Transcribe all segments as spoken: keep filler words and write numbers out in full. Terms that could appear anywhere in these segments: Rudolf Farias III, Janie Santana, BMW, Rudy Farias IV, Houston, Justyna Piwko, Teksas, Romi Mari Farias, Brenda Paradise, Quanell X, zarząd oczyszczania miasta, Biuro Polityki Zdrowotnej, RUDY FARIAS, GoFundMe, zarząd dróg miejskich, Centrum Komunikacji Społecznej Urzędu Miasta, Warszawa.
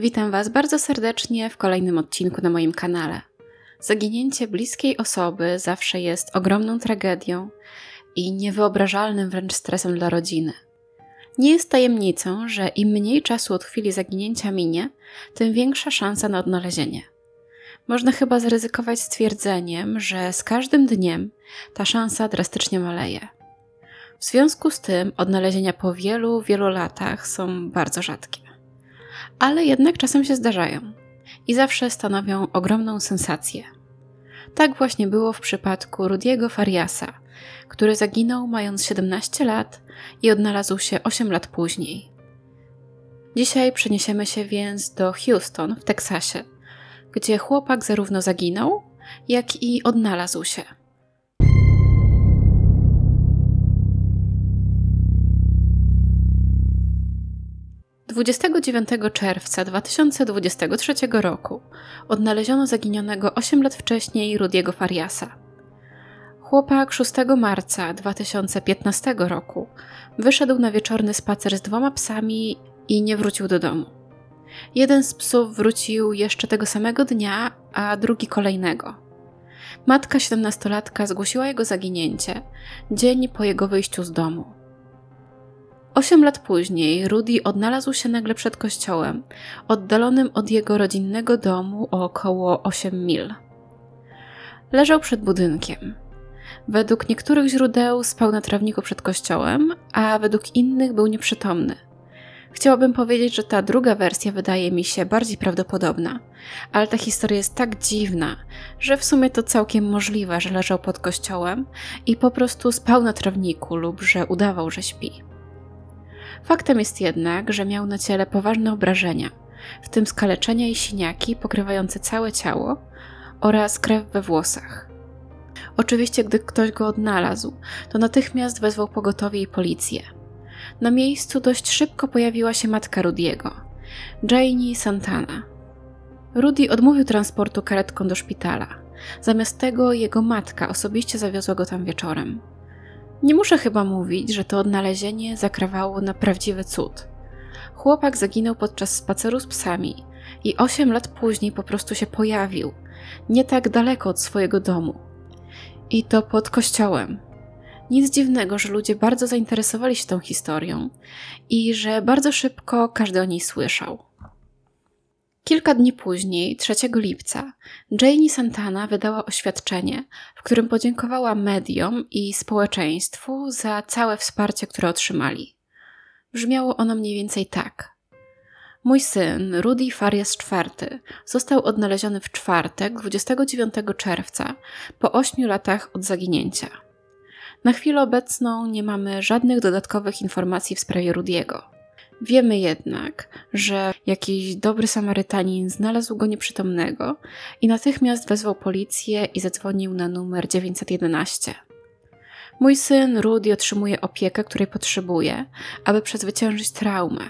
Witam Was bardzo serdecznie w kolejnym odcinku na moim kanale. Zaginięcie bliskiej osoby zawsze jest ogromną tragedią i niewyobrażalnym wręcz stresem dla rodziny. Nie jest tajemnicą, że im mniej czasu od chwili zaginięcia minie, tym większa szansa na odnalezienie. Można chyba zaryzykować stwierdzeniem, że z każdym dniem ta szansa drastycznie maleje. W związku z tym odnalezienia po wielu, wielu latach są bardzo rzadkie. Ale jednak czasem się zdarzają i zawsze stanowią ogromną sensację. Tak właśnie było w przypadku Rudiego Fariasa, który zaginął mając siedemnaście lat i odnalazł się osiem lat później. Dzisiaj przeniesiemy się więc do Houston w Teksasie, gdzie chłopak zarówno zaginął, jak i odnalazł się. dwudziestego dziewiątego czerwca dwa tysiące dwudziestego trzeciego roku odnaleziono zaginionego osiem lat wcześniej Rudiego Fariasa. Chłopak szóstego marca dwa tysiące piętnastego roku wyszedł na wieczorny spacer z dwoma psami i nie wrócił do domu. Jeden z psów wrócił jeszcze tego samego dnia, a drugi kolejnego. Matka siedemnastolatka zgłosiła jego zaginięcie dzień po jego wyjściu z domu. Osiem lat później Rudy odnalazł się nagle przed kościołem, oddalonym od jego rodzinnego domu o około osiem mil. Leżał przed budynkiem. Według niektórych źródeł spał na trawniku przed kościołem, a według innych był nieprzytomny. Chciałabym powiedzieć, że ta druga wersja wydaje mi się bardziej prawdopodobna, ale ta historia jest tak dziwna, że w sumie to całkiem możliwe, że leżał pod kościołem i po prostu spał na trawniku lub że udawał, że śpi. Faktem jest jednak, że miał na ciele poważne obrażenia, w tym skaleczenia i siniaki pokrywające całe ciało oraz krew we włosach. Oczywiście, gdy ktoś go odnalazł, to natychmiast wezwał pogotowie i policję. Na miejscu dość szybko pojawiła się matka Rudiego, Janie Santana. Rudy odmówił transportu karetką do szpitala. Zamiast tego jego matka osobiście zawiozła go tam wieczorem. Nie muszę chyba mówić, że to odnalezienie zakrawało na prawdziwy cud. Chłopak zaginął podczas spaceru z psami i osiem lat później po prostu się pojawił, nie tak daleko od swojego domu. I to pod kościołem. Nic dziwnego, że ludzie bardzo zainteresowali się tą historią i że bardzo szybko każdy o niej słyszał. Kilka dni później, trzeciego lipca, Janie Santana wydała oświadczenie, w którym podziękowała mediom i społeczeństwu za całe wsparcie, które otrzymali. Brzmiało ono mniej więcej tak. Mój syn, Rudy Farias czwarty, został odnaleziony w czwartek, dwudziestego dziewiątego czerwca, po ośmiu latach od zaginięcia. Na chwilę obecną nie mamy żadnych dodatkowych informacji w sprawie Rudiego. Wiemy jednak, że jakiś dobry Samarytanin znalazł go nieprzytomnego i natychmiast wezwał policję i zadzwonił na numer dziewięćset jedenaście. Mój syn Rudy otrzymuje opiekę, której potrzebuje, aby przezwyciężyć traumę,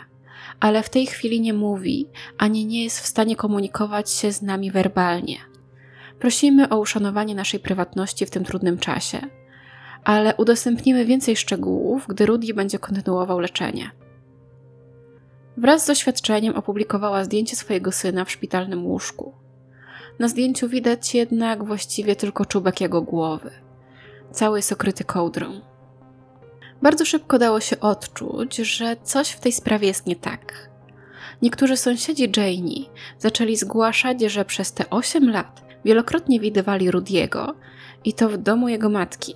ale w tej chwili nie mówi, ani nie jest w stanie komunikować się z nami werbalnie. Prosimy o uszanowanie naszej prywatności w tym trudnym czasie, ale udostępnimy więcej szczegółów, gdy Rudy będzie kontynuował leczenie. Wraz z oświadczeniem opublikowała zdjęcie swojego syna w szpitalnym łóżku. Na zdjęciu widać jednak właściwie tylko czubek jego głowy. Cały jest okryty kołdrą. Bardzo szybko dało się odczuć, że coś w tej sprawie jest nie tak. Niektórzy sąsiedzi Janie zaczęli zgłaszać, że przez te osiem lat wielokrotnie widywali Rudiego i to w domu jego matki.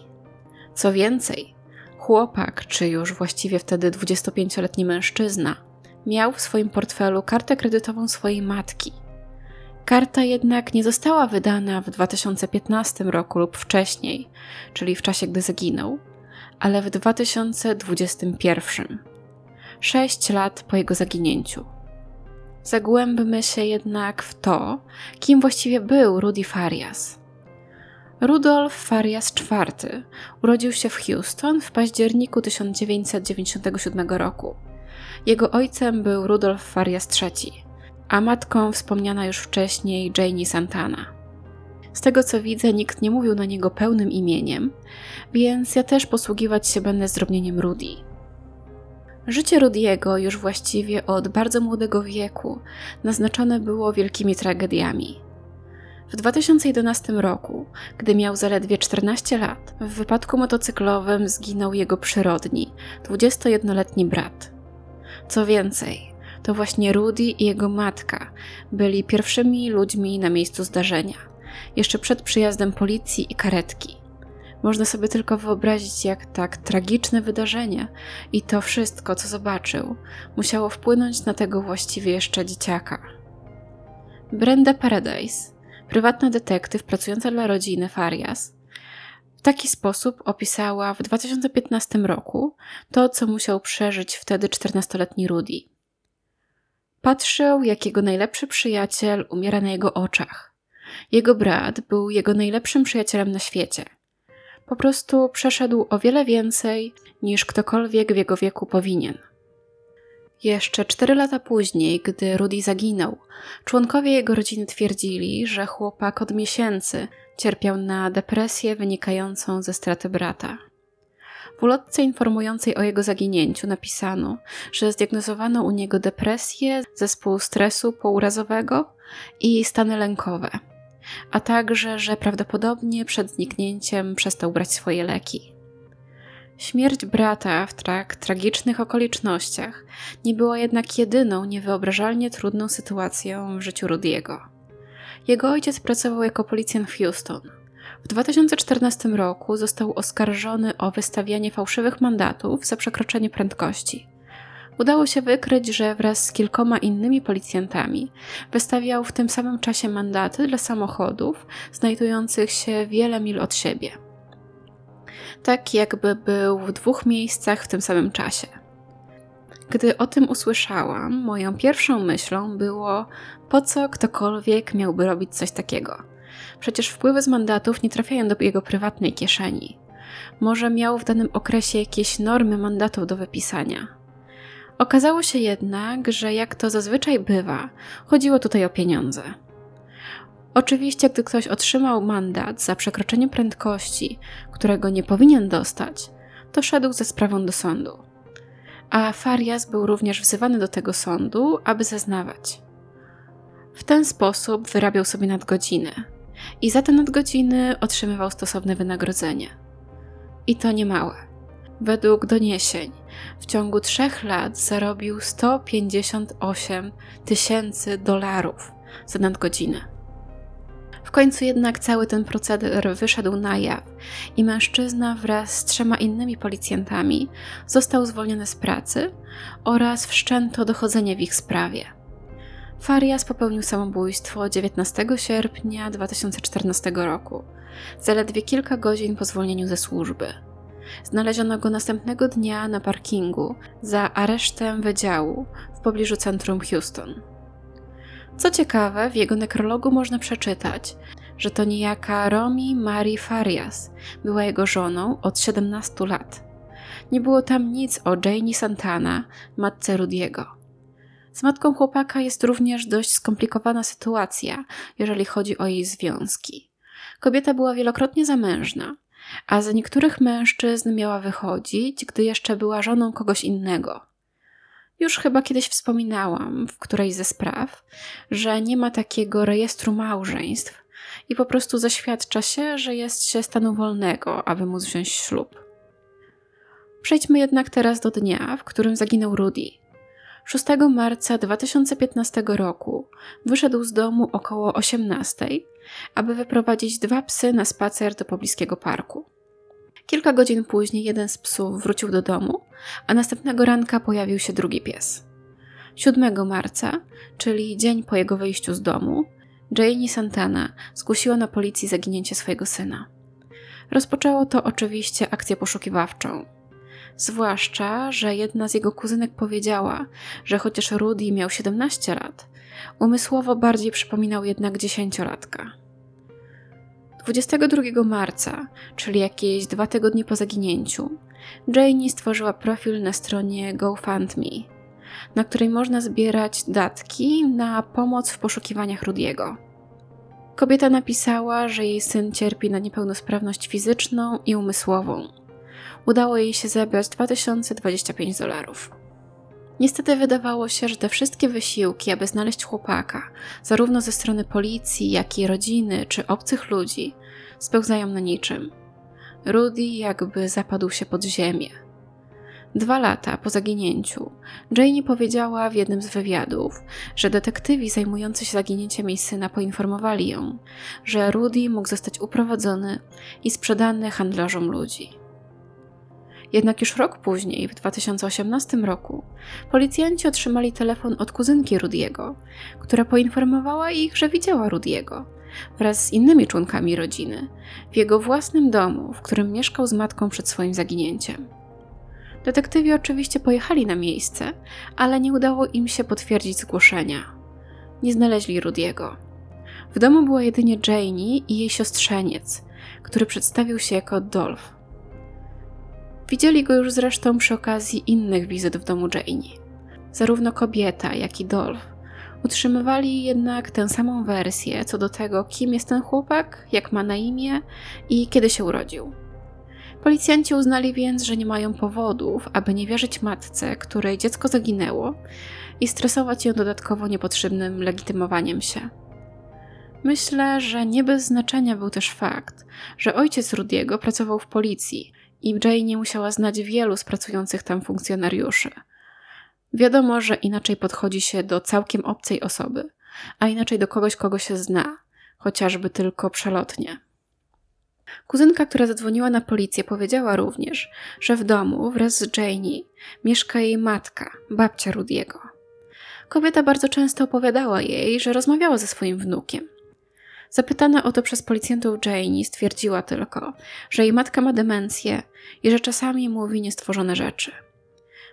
Co więcej, chłopak, czy już właściwie wtedy dwudziestopięcioletni mężczyzna, miał w swoim portfelu kartę kredytową swojej matki. Karta jednak nie została wydana w dwa tysiące piętnastym roku lub wcześniej, czyli w czasie, gdy zaginął, ale w dwa tysiące dwudziestym pierwszym. Sześć lat po jego zaginięciu. Zagłębmy się jednak w to, kim właściwie był Rudy Farias. Rudolf Farias czwarty urodził się w Houston w październiku tysiąc dziewięćset dziewięćdziesiątego siódmego roku. Jego ojcem był Rudolf Farias trzeci, a matką wspomniana już wcześniej Janie Santana. Z tego co widzę, nikt nie mówił na niego pełnym imieniem, więc ja też posługiwać się będę zdrobnieniem Rudy. Życie Rudiego już właściwie od bardzo młodego wieku naznaczone było wielkimi tragediami. W dwa tysiące jedenastym roku, gdy miał zaledwie czternaście lat, w wypadku motocyklowym zginął jego przyrodni, dwudziestojednoletni brat. Co więcej, to właśnie Rudy i jego matka byli pierwszymi ludźmi na miejscu zdarzenia, jeszcze przed przyjazdem policji i karetki. Można sobie tylko wyobrazić, jak tak tragiczne wydarzenie i to wszystko, co zobaczył, musiało wpłynąć na tego właściwie jeszcze dzieciaka. Brenda Paradise, prywatna detektyw pracująca dla rodziny Farias, w taki sposób opisała w dwa tysiące piętnastym roku to, co musiał przeżyć wtedy czternastoletni Rudy. Patrzył, jak jego najlepszy przyjaciel umiera na jego oczach. Jego brat był jego najlepszym przyjacielem na świecie. Po prostu przeszedł o wiele więcej niż ktokolwiek w jego wieku powinien. Jeszcze cztery lata później, gdy Rudy zaginął, członkowie jego rodziny twierdzili, że chłopak od miesięcy cierpiał na depresję wynikającą ze straty brata. W ulotce informującej o jego zaginięciu napisano, że zdiagnozowano u niego depresję, zespół stresu pourazowego i stany lękowe, a także, że prawdopodobnie przed zniknięciem przestał brać swoje leki. Śmierć brata w tak tragicznych okolicznościach nie była jednak jedyną niewyobrażalnie trudną sytuacją w życiu Rudiego. Jego ojciec pracował jako policjant w Houston. W dwa tysiące czternastym roku został oskarżony o wystawianie fałszywych mandatów za przekroczenie prędkości. Udało się wykryć, że wraz z kilkoma innymi policjantami wystawiał w tym samym czasie mandaty dla samochodów znajdujących się wiele mil od siebie. Tak jakby był w dwóch miejscach w tym samym czasie. Gdy o tym usłyszałam, moją pierwszą myślą było, po co ktokolwiek miałby robić coś takiego? Przecież wpływy z mandatów nie trafiają do jego prywatnej kieszeni. Może miał w danym okresie jakieś normy mandatów do wypisania. Okazało się jednak, że jak to zazwyczaj bywa, chodziło tutaj o pieniądze. Oczywiście, gdy ktoś otrzymał mandat za przekroczenie prędkości, którego nie powinien dostać, to szedł ze sprawą do sądu. A Farias był również wzywany do tego sądu, aby zeznawać. W ten sposób wyrabiał sobie nadgodziny i za te nadgodziny otrzymywał stosowne wynagrodzenie. I to niemałe. Według doniesień w ciągu trzech lat zarobił sto pięćdziesiąt osiem tysięcy dolarów za nadgodziny. W końcu jednak cały ten proceder wyszedł na jaw i mężczyzna wraz z trzema innymi policjantami został zwolniony z pracy oraz wszczęto dochodzenie w ich sprawie. Farias popełnił samobójstwo dziewiętnastego sierpnia dwa tysiące czternastego roku, zaledwie kilka godzin po zwolnieniu ze służby. Znaleziono go następnego dnia na parkingu za aresztem wydziału w pobliżu centrum Houston. Co ciekawe, w jego nekrologu można przeczytać, że to niejaka Romi Mari Farias była jego żoną od siedemnastu lat. Nie było tam nic o Janie Santana, matce Rudiego. Z matką chłopaka jest również dość skomplikowana sytuacja, jeżeli chodzi o jej związki. Kobieta była wielokrotnie zamężna, a za niektórych mężczyzn miała wychodzić, gdy jeszcze była żoną kogoś innego. Już chyba kiedyś wspominałam w którejś ze spraw, że nie ma takiego rejestru małżeństw i po prostu zaświadcza się, że jest się stanu wolnego, aby móc wziąć ślub. Przejdźmy jednak teraz do dnia, w którym zaginął Rudy. szóstego marca dwa tysiące piętnastego roku wyszedł z domu około osiemnastej, aby wyprowadzić dwa psy na spacer do pobliskiego parku. Kilka godzin później jeden z psów wrócił do domu, a następnego ranka pojawił się drugi pies. siódmego marca, czyli dzień po jego wyjściu z domu, Janie Santana zgłosiła na policji zaginięcie swojego syna. Rozpoczęło to oczywiście akcję poszukiwawczą. Zwłaszcza, że jedna z jego kuzynek powiedziała, że chociaż Rudy miał siedemnaście lat, umysłowo bardziej przypominał jednak dziesięciolatka. dwudziestego drugiego marca, czyli jakieś dwa tygodnie po zaginięciu, Janie stworzyła profil na stronie GoFundMe, na której można zbierać datki na pomoc w poszukiwaniach Rudiego. Kobieta napisała, że jej syn cierpi na niepełnosprawność fizyczną i umysłową. Udało jej się zebrać dwa tysiące dwadzieścia pięć dolarów. Niestety wydawało się, że te wszystkie wysiłki, aby znaleźć chłopaka, zarówno ze strony policji, jak i rodziny czy obcych ludzi, spełzają na niczym. Rudy jakby zapadł się pod ziemię. Dwa lata po zaginięciu Janie powiedziała w jednym z wywiadów, że detektywi zajmujący się zaginięciem jej syna poinformowali ją, że Rudy mógł zostać uprowadzony i sprzedany handlarzom ludzi. Jednak już rok później, w dwa tysiące osiemnastym roku, policjanci otrzymali telefon od kuzynki Rudiego, która poinformowała ich, że widziała Rudiego wraz z innymi członkami rodziny w jego własnym domu, w którym mieszkał z matką przed swoim zaginięciem. Detektywi oczywiście pojechali na miejsce, ale nie udało im się potwierdzić zgłoszenia. Nie znaleźli Rudiego. W domu była jedynie Janie i jej siostrzeniec, który przedstawił się jako Dolph. Widzieli go już zresztą przy okazji innych wizyt w domu Janie. Zarówno kobieta, jak i Dolph utrzymywali jednak tę samą wersję co do tego, kim jest ten chłopak, jak ma na imię i kiedy się urodził. Policjanci uznali więc, że nie mają powodów, aby nie wierzyć matce, której dziecko zaginęło, i stresować ją dodatkowo niepotrzebnym legitymowaniem się. Myślę, że nie bez znaczenia był też fakt, że ojciec Rudiego pracował w policji i Janie musiała znać wielu z pracujących tam funkcjonariuszy. Wiadomo, że inaczej podchodzi się do całkiem obcej osoby, a inaczej do kogoś, kogo się zna, chociażby tylko przelotnie. Kuzynka, która zadzwoniła na policję, powiedziała również, że w domu wraz z Janie mieszka jej matka, babcia Rudiego. Kobieta bardzo często opowiadała jej, że rozmawiała ze swoim wnukiem. Zapytana o to przez policjantów Janie stwierdziła tylko, że jej matka ma demencję i że czasami mówi niestworzone rzeczy.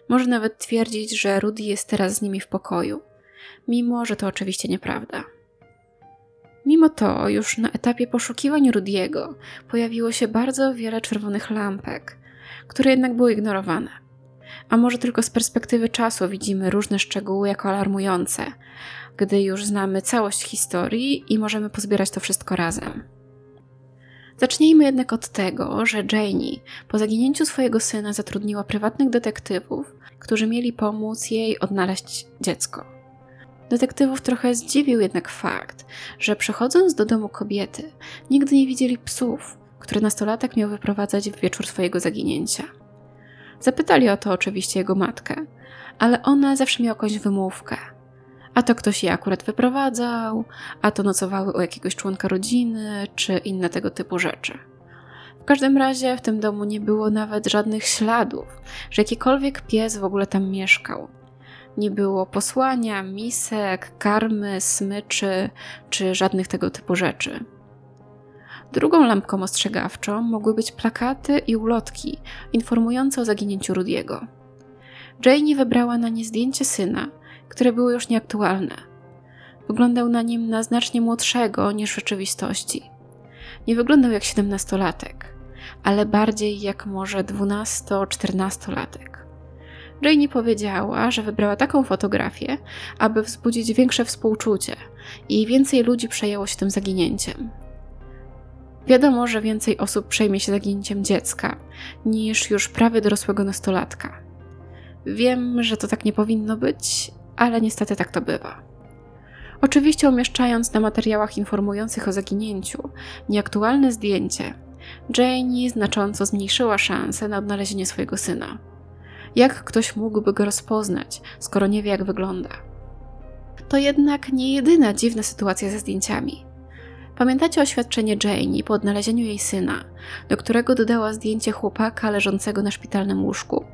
Może nawet twierdzić, że Rudy jest teraz z nimi w pokoju, mimo że to oczywiście nieprawda. Mimo to już na etapie poszukiwań Rudiego pojawiło się bardzo wiele czerwonych lampek, które jednak były ignorowane. A może tylko z perspektywy czasu widzimy różne szczegóły jako alarmujące, gdy już znamy całość historii i możemy pozbierać to wszystko razem. Zacznijmy jednak od tego, że Janie po zaginięciu swojego syna zatrudniła prywatnych detektywów, którzy mieli pomóc jej odnaleźć dziecko. Detektywów trochę zdziwił jednak fakt, że przechodząc do domu kobiety, nigdy nie widzieli psów, które nastolatek miał wyprowadzać w wieczór swojego zaginięcia. Zapytali o to oczywiście jego matkę, ale ona zawsze miała jakąś wymówkę. A to ktoś je akurat wyprowadzał, a to nocowały u jakiegoś członka rodziny, czy inne tego typu rzeczy. W każdym razie w tym domu nie było nawet żadnych śladów, że jakikolwiek pies w ogóle tam mieszkał. Nie było posłania, misek, karmy, smyczy czy żadnych tego typu rzeczy. Drugą lampką ostrzegawczą mogły być plakaty i ulotki informujące o zaginięciu Rudiego. Janie wybrała na nie zdjęcie syna, które było już nieaktualne. Wyglądał na nim na znacznie młodszego niż w rzeczywistości. Nie wyglądał jak siedemnastolatek, ale bardziej jak może dwunasto-czternastolatek. Janie powiedziała, że wybrała taką fotografię, aby wzbudzić większe współczucie i więcej ludzi przejęło się tym zaginięciem. Wiadomo, że więcej osób przejmie się zaginięciem dziecka niż już prawie dorosłego nastolatka. Wiem, że to tak nie powinno być, ale niestety tak to bywa. Oczywiście umieszczając na materiałach informujących o zaginięciu nieaktualne zdjęcie, Janie znacząco zmniejszyła szanse na odnalezienie swojego syna. Jak ktoś mógłby go rozpoznać, skoro nie wie, jak wygląda? To jednak nie jedyna dziwna sytuacja ze zdjęciami. Pamiętacie oświadczenie Janie po odnalezieniu jej syna, do którego dodała zdjęcie chłopaka leżącego na szpitalnym łóżku?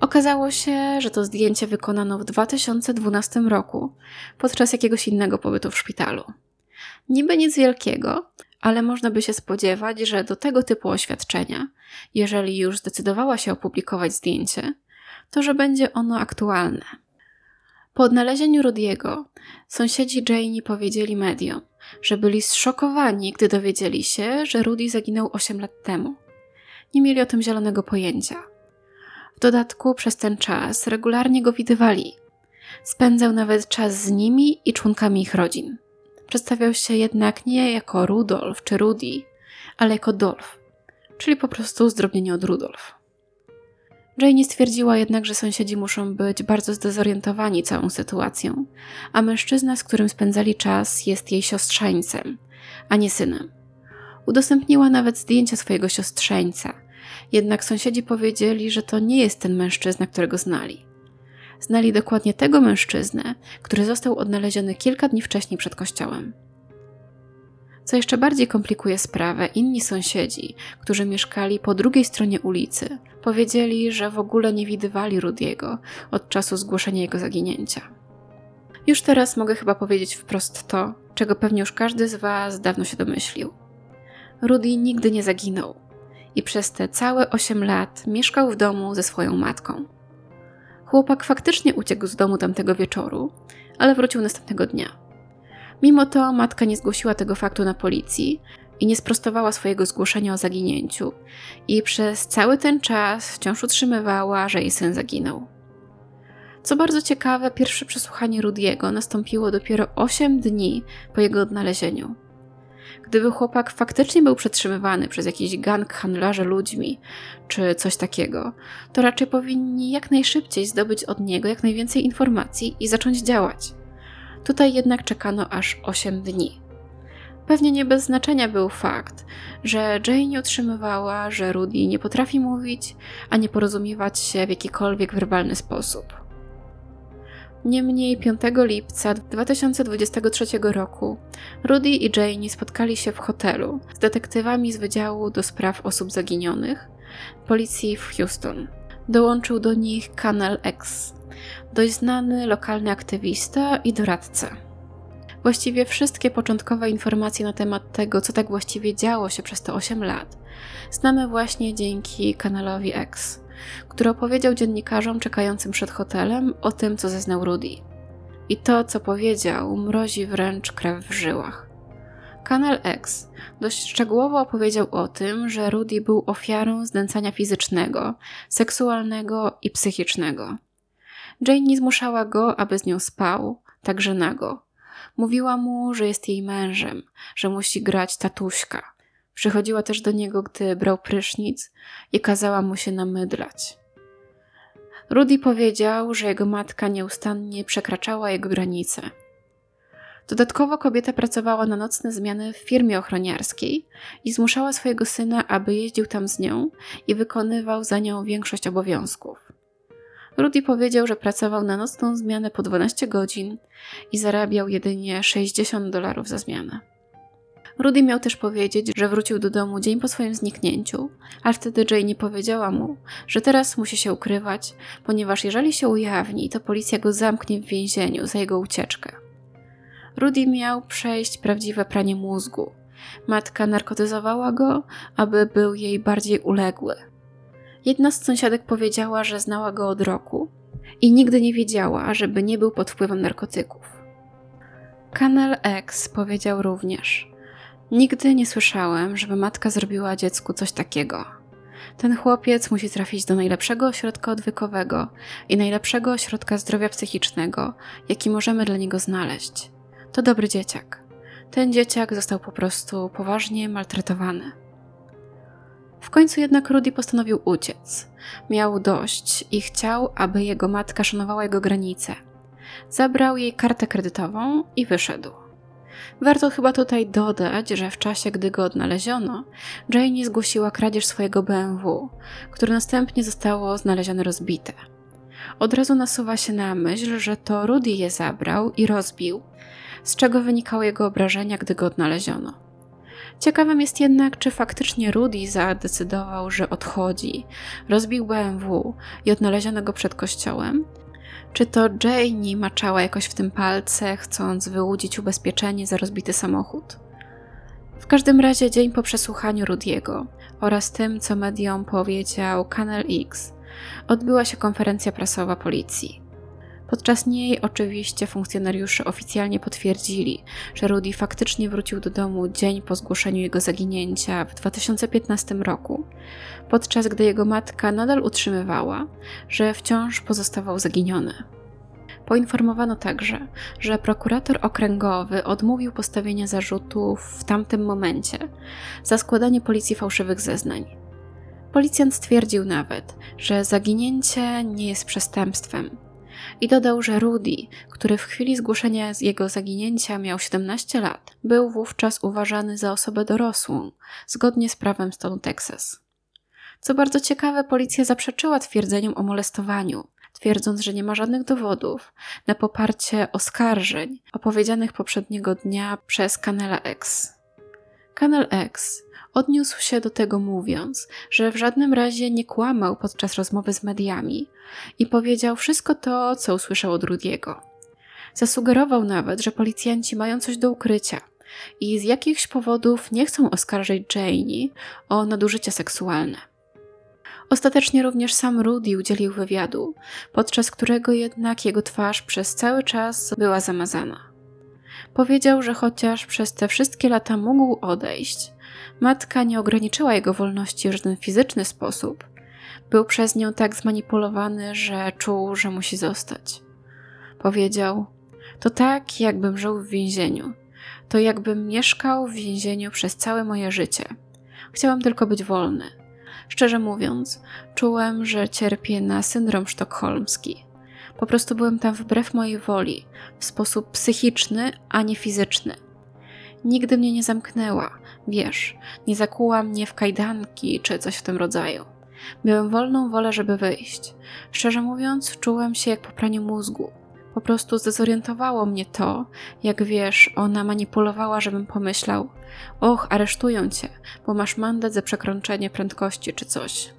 Okazało się, że to zdjęcie wykonano w dwa tysiące dwunastym roku, podczas jakiegoś innego pobytu w szpitalu. Niby nic wielkiego, ale można by się spodziewać, że do tego typu oświadczenia, jeżeli już zdecydowała się opublikować zdjęcie, to że będzie ono aktualne. Po odnalezieniu Rudiego sąsiedzi Janie powiedzieli mediom, że byli zszokowani, gdy dowiedzieli się, że Rudy zaginął osiem lat temu. Nie mieli o tym zielonego pojęcia. W dodatku przez ten czas regularnie go widywali. Spędzał nawet czas z nimi i członkami ich rodzin. Przedstawiał się jednak nie jako Rudolf czy Rudy, ale jako Dolph, czyli po prostu zdrobnienie od Rudolf. Janie stwierdziła jednak, że sąsiedzi muszą być bardzo zdezorientowani całą sytuacją, a mężczyzna, z którym spędzali czas, jest jej siostrzeńcem, a nie synem. Udostępniła nawet zdjęcia swojego siostrzeńca, jednak sąsiedzi powiedzieli, że to nie jest ten mężczyzna, którego znali. Znali dokładnie tego mężczyznę, który został odnaleziony kilka dni wcześniej przed kościołem. Co jeszcze bardziej komplikuje sprawę, inni sąsiedzi, którzy mieszkali po drugiej stronie ulicy, powiedzieli, że w ogóle nie widywali Rudiego od czasu zgłoszenia jego zaginięcia. Już teraz mogę chyba powiedzieć wprost to, czego pewnie już każdy z Was dawno się domyślił. Rudy nigdy nie zaginął i przez te całe osiem lat mieszkał w domu ze swoją matką. Chłopak faktycznie uciekł z domu tamtego wieczoru, ale wrócił następnego dnia. Mimo to matka nie zgłosiła tego faktu na policji i nie sprostowała swojego zgłoszenia o zaginięciu i przez cały ten czas wciąż utrzymywała, że jej syn zaginął. Co bardzo ciekawe, pierwsze przesłuchanie Rudiego nastąpiło dopiero osiem dni po jego odnalezieniu. Gdyby chłopak faktycznie był przetrzymywany przez jakiś gang handlarzy ludźmi czy coś takiego, to raczej powinni jak najszybciej zdobyć od niego jak najwięcej informacji i zacząć działać. Tutaj jednak czekano aż osiem dni. Pewnie nie bez znaczenia był fakt, że Janie utrzymywała, że Rudy nie potrafi mówić, a nie porozumiewać się w jakikolwiek werbalny sposób. Niemniej piątego lipca dwa tysiące dwudziestego trzeciego roku Rudy i Janie spotkali się w hotelu z detektywami z Wydziału do Spraw Osób Zaginionych Policji w Houston. Dołączył do nich Quanell X, dość znany lokalny aktywista i doradca. Właściwie wszystkie początkowe informacje na temat tego, co tak właściwie działo się przez te osiem lat, znamy właśnie dzięki Quanellowi X, który opowiedział dziennikarzom czekającym przed hotelem o tym, co zeznał Rudy. I to, co powiedział, mrozi wręcz krew w żyłach. Quanell X dość szczegółowo opowiedział o tym, że Rudy był ofiarą znęcania fizycznego, seksualnego i psychicznego. Janie zmuszała go, aby z nią spał, także nago. Mówiła mu, że jest jej mężem, że musi grać tatuśka. Przychodziła też do niego, gdy brał prysznic i kazała mu się namydlać. Rudy powiedział, że jego matka nieustannie przekraczała jego granice. Dodatkowo kobieta pracowała na nocne zmiany w firmie ochroniarskiej i zmuszała swojego syna, aby jeździł tam z nią i wykonywał za nią większość obowiązków. Rudy powiedział, że pracował na nocną zmianę po dwanaście godzin i zarabiał jedynie sześćdziesiąt dolarów za zmianę. Rudy miał też powiedzieć, że wrócił do domu dzień po swoim zniknięciu, a wtedy Janie powiedziała mu, że teraz musi się ukrywać, ponieważ jeżeli się ujawni, to policja go zamknie w więzieniu za jego ucieczkę. Rudy miał przejść prawdziwe pranie mózgu. Matka narkotyzowała go, aby był jej bardziej uległy. Jedna z sąsiadek powiedziała, że znała go od roku i nigdy nie wiedziała, żeby nie był pod wpływem narkotyków. Quanell X powiedział również: nigdy nie słyszałem, żeby matka zrobiła dziecku coś takiego. Ten chłopiec musi trafić do najlepszego ośrodka odwykowego i najlepszego ośrodka zdrowia psychicznego, jaki możemy dla niego znaleźć. To dobry dzieciak. Ten dzieciak został po prostu poważnie maltretowany. W końcu jednak Rudy postanowił uciec. Miał dość i chciał, aby jego matka szanowała jego granice. Zabrał jej kartę kredytową i wyszedł. Warto chyba tutaj dodać, że w czasie, gdy go odnaleziono, Janie zgłosiła kradzież swojego B M W, które następnie zostało znalezione rozbite. Od razu nasuwa się na myśl, że to Rudy je zabrał i rozbił, z czego wynikały jego obrażenia, gdy go odnaleziono. Ciekawym jest jednak, czy faktycznie Rudy zadecydował, że odchodzi, rozbił B M W i odnaleziono go przed kościołem, czy to Janie maczała jakoś w tym palce, chcąc wyłudzić ubezpieczenie za rozbity samochód. W każdym razie dzień po przesłuchaniu Rudiego oraz tym, co mediom powiedział Quanell X, odbyła się konferencja prasowa policji. Podczas niej oczywiście funkcjonariusze oficjalnie potwierdzili, że Rudy faktycznie wrócił do domu dzień po zgłoszeniu jego zaginięcia w dwa tysiące piętnastym roku, podczas gdy jego matka nadal utrzymywała, że wciąż pozostawał zaginiony. Poinformowano także, że prokurator okręgowy odmówił postawienia zarzutów w tamtym momencie za składanie policji fałszywych zeznań. Policjant stwierdził nawet, że zaginięcie nie jest przestępstwem i dodał, że Rudy, który w chwili zgłoszenia jego zaginięcia miał siedemnaście lat, był wówczas uważany za osobę dorosłą, zgodnie z prawem stanu Teksas. Co bardzo ciekawe, policja zaprzeczyła twierdzeniom o molestowaniu, twierdząc, że nie ma żadnych dowodów na poparcie oskarżeń opowiedzianych poprzedniego dnia przez Quanella X. Quanell X odniósł się do tego, mówiąc, że w żadnym razie nie kłamał podczas rozmowy z mediami i powiedział wszystko to, co usłyszał od Rudiego. Zasugerował nawet, że policjanci mają coś do ukrycia i z jakichś powodów nie chcą oskarżyć Janie o nadużycia seksualne. Ostatecznie również sam Rudy udzielił wywiadu, podczas którego jednak jego twarz przez cały czas była zamazana. Powiedział, że chociaż przez te wszystkie lata mógł odejść, matka nie ograniczyła jego wolności w żaden fizyczny sposób. Był przez nią tak zmanipulowany, że czuł, że musi zostać. Powiedział: to tak, jakbym żył w więzieniu. To jakbym mieszkał w więzieniu przez całe moje życie. Chciałem tylko być wolny. Szczerze mówiąc, czułem, że cierpię na syndrom sztokholmski. Po prostu byłem tam wbrew mojej woli, w sposób psychiczny, a nie fizyczny. Nigdy mnie nie zamknęła, wiesz, nie zakuła mnie w kajdanki czy coś w tym rodzaju. Miałem wolną wolę, żeby wyjść. Szczerze mówiąc, czułem się jak po praniu mózgu. Po prostu zdezorientowało mnie to, jak wiesz, ona manipulowała, żebym pomyślał: och, aresztują cię, bo masz mandat za przekroczenie prędkości czy coś.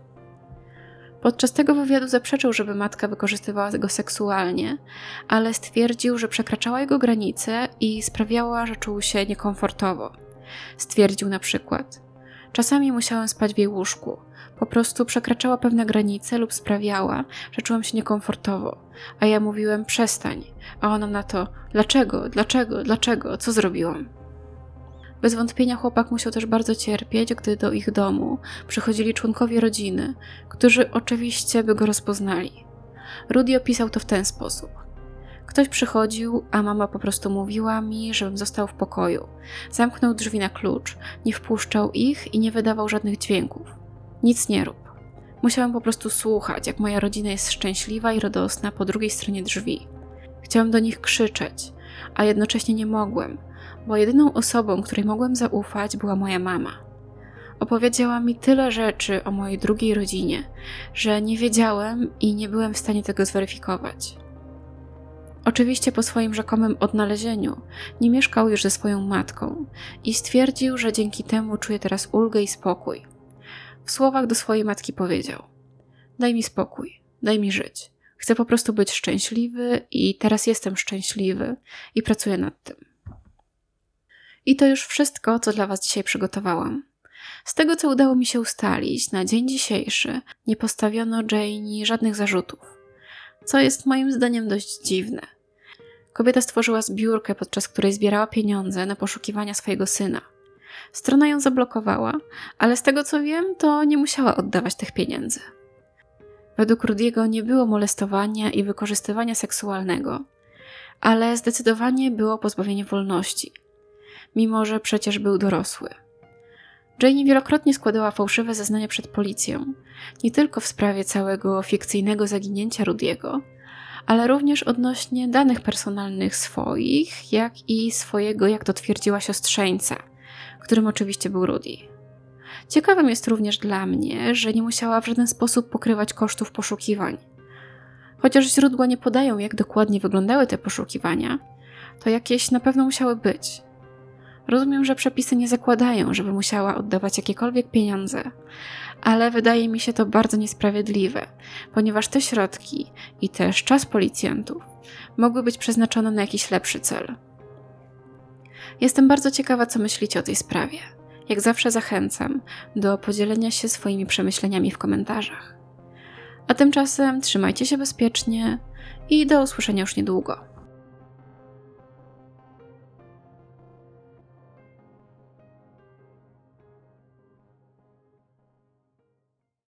Podczas tego wywiadu zaprzeczył, żeby matka wykorzystywała go seksualnie, ale stwierdził, że przekraczała jego granice i sprawiała, że czuł się niekomfortowo. Stwierdził na przykład: czasami musiałem spać w jej łóżku. Po prostu przekraczała pewne granice lub sprawiała, że czułem się niekomfortowo, a ja mówiłem: przestań, a ona na to: dlaczego, dlaczego, dlaczego, co zrobiłam? Bez wątpienia chłopak musiał też bardzo cierpieć, gdy do ich domu przychodzili członkowie rodziny, którzy oczywiście by go rozpoznali. Rudy opisał to w ten sposób. Ktoś przychodził, a mama po prostu mówiła mi, żebym został w pokoju. Zamknął drzwi na klucz, nie wpuszczał ich i nie wydawał żadnych dźwięków. Nic nie rób. Musiałem po prostu słuchać, jak moja rodzina jest szczęśliwa i radosna po drugiej stronie drzwi. Chciałem do nich krzyczeć, a jednocześnie nie mogłem, bo jedyną osobą, której mogłem zaufać, była moja mama. Opowiedziała mi tyle rzeczy o mojej drugiej rodzinie, że nie wiedziałem i nie byłem w stanie tego zweryfikować. Oczywiście po swoim rzekomym odnalezieniu nie mieszkał już ze swoją matką i stwierdził, że dzięki temu czuje teraz ulgę i spokój. W słowach do swojej matki powiedział: daj mi spokój, daj mi żyć. Chcę po prostu być szczęśliwy i teraz jestem szczęśliwy i pracuję nad tym. I to już wszystko, co dla Was dzisiaj przygotowałam. Z tego, co udało mi się ustalić, na dzień dzisiejszy nie postawiono Janie żadnych zarzutów, co jest moim zdaniem dość dziwne. Kobieta stworzyła zbiórkę, podczas której zbierała pieniądze na poszukiwania swojego syna. Strona ją zablokowała, ale z tego, co wiem, to nie musiała oddawać tych pieniędzy. Według Rudiego nie było molestowania i wykorzystywania seksualnego, ale zdecydowanie było pozbawienie wolności, mimo że przecież był dorosły. Janie wielokrotnie składała fałszywe zeznania przed policją, nie tylko w sprawie całego fikcyjnego zaginięcia Rudiego, ale również odnośnie danych personalnych swoich, jak i swojego, jak to twierdziła, siostrzeńca, którym oczywiście był Rudy. Ciekawym jest również dla mnie, że nie musiała w żaden sposób pokrywać kosztów poszukiwań. Chociaż źródła nie podają, jak dokładnie wyglądały te poszukiwania, to jakieś na pewno musiały być. Rozumiem, że przepisy nie zakładają, żeby musiała oddawać jakiekolwiek pieniądze, ale wydaje mi się to bardzo niesprawiedliwe, ponieważ te środki i też czas policjantów mogły być przeznaczone na jakiś lepszy cel. Jestem bardzo ciekawa, co myślicie o tej sprawie. Jak zawsze zachęcam do podzielenia się swoimi przemyśleniami w komentarzach. A tymczasem trzymajcie się bezpiecznie i do usłyszenia już niedługo.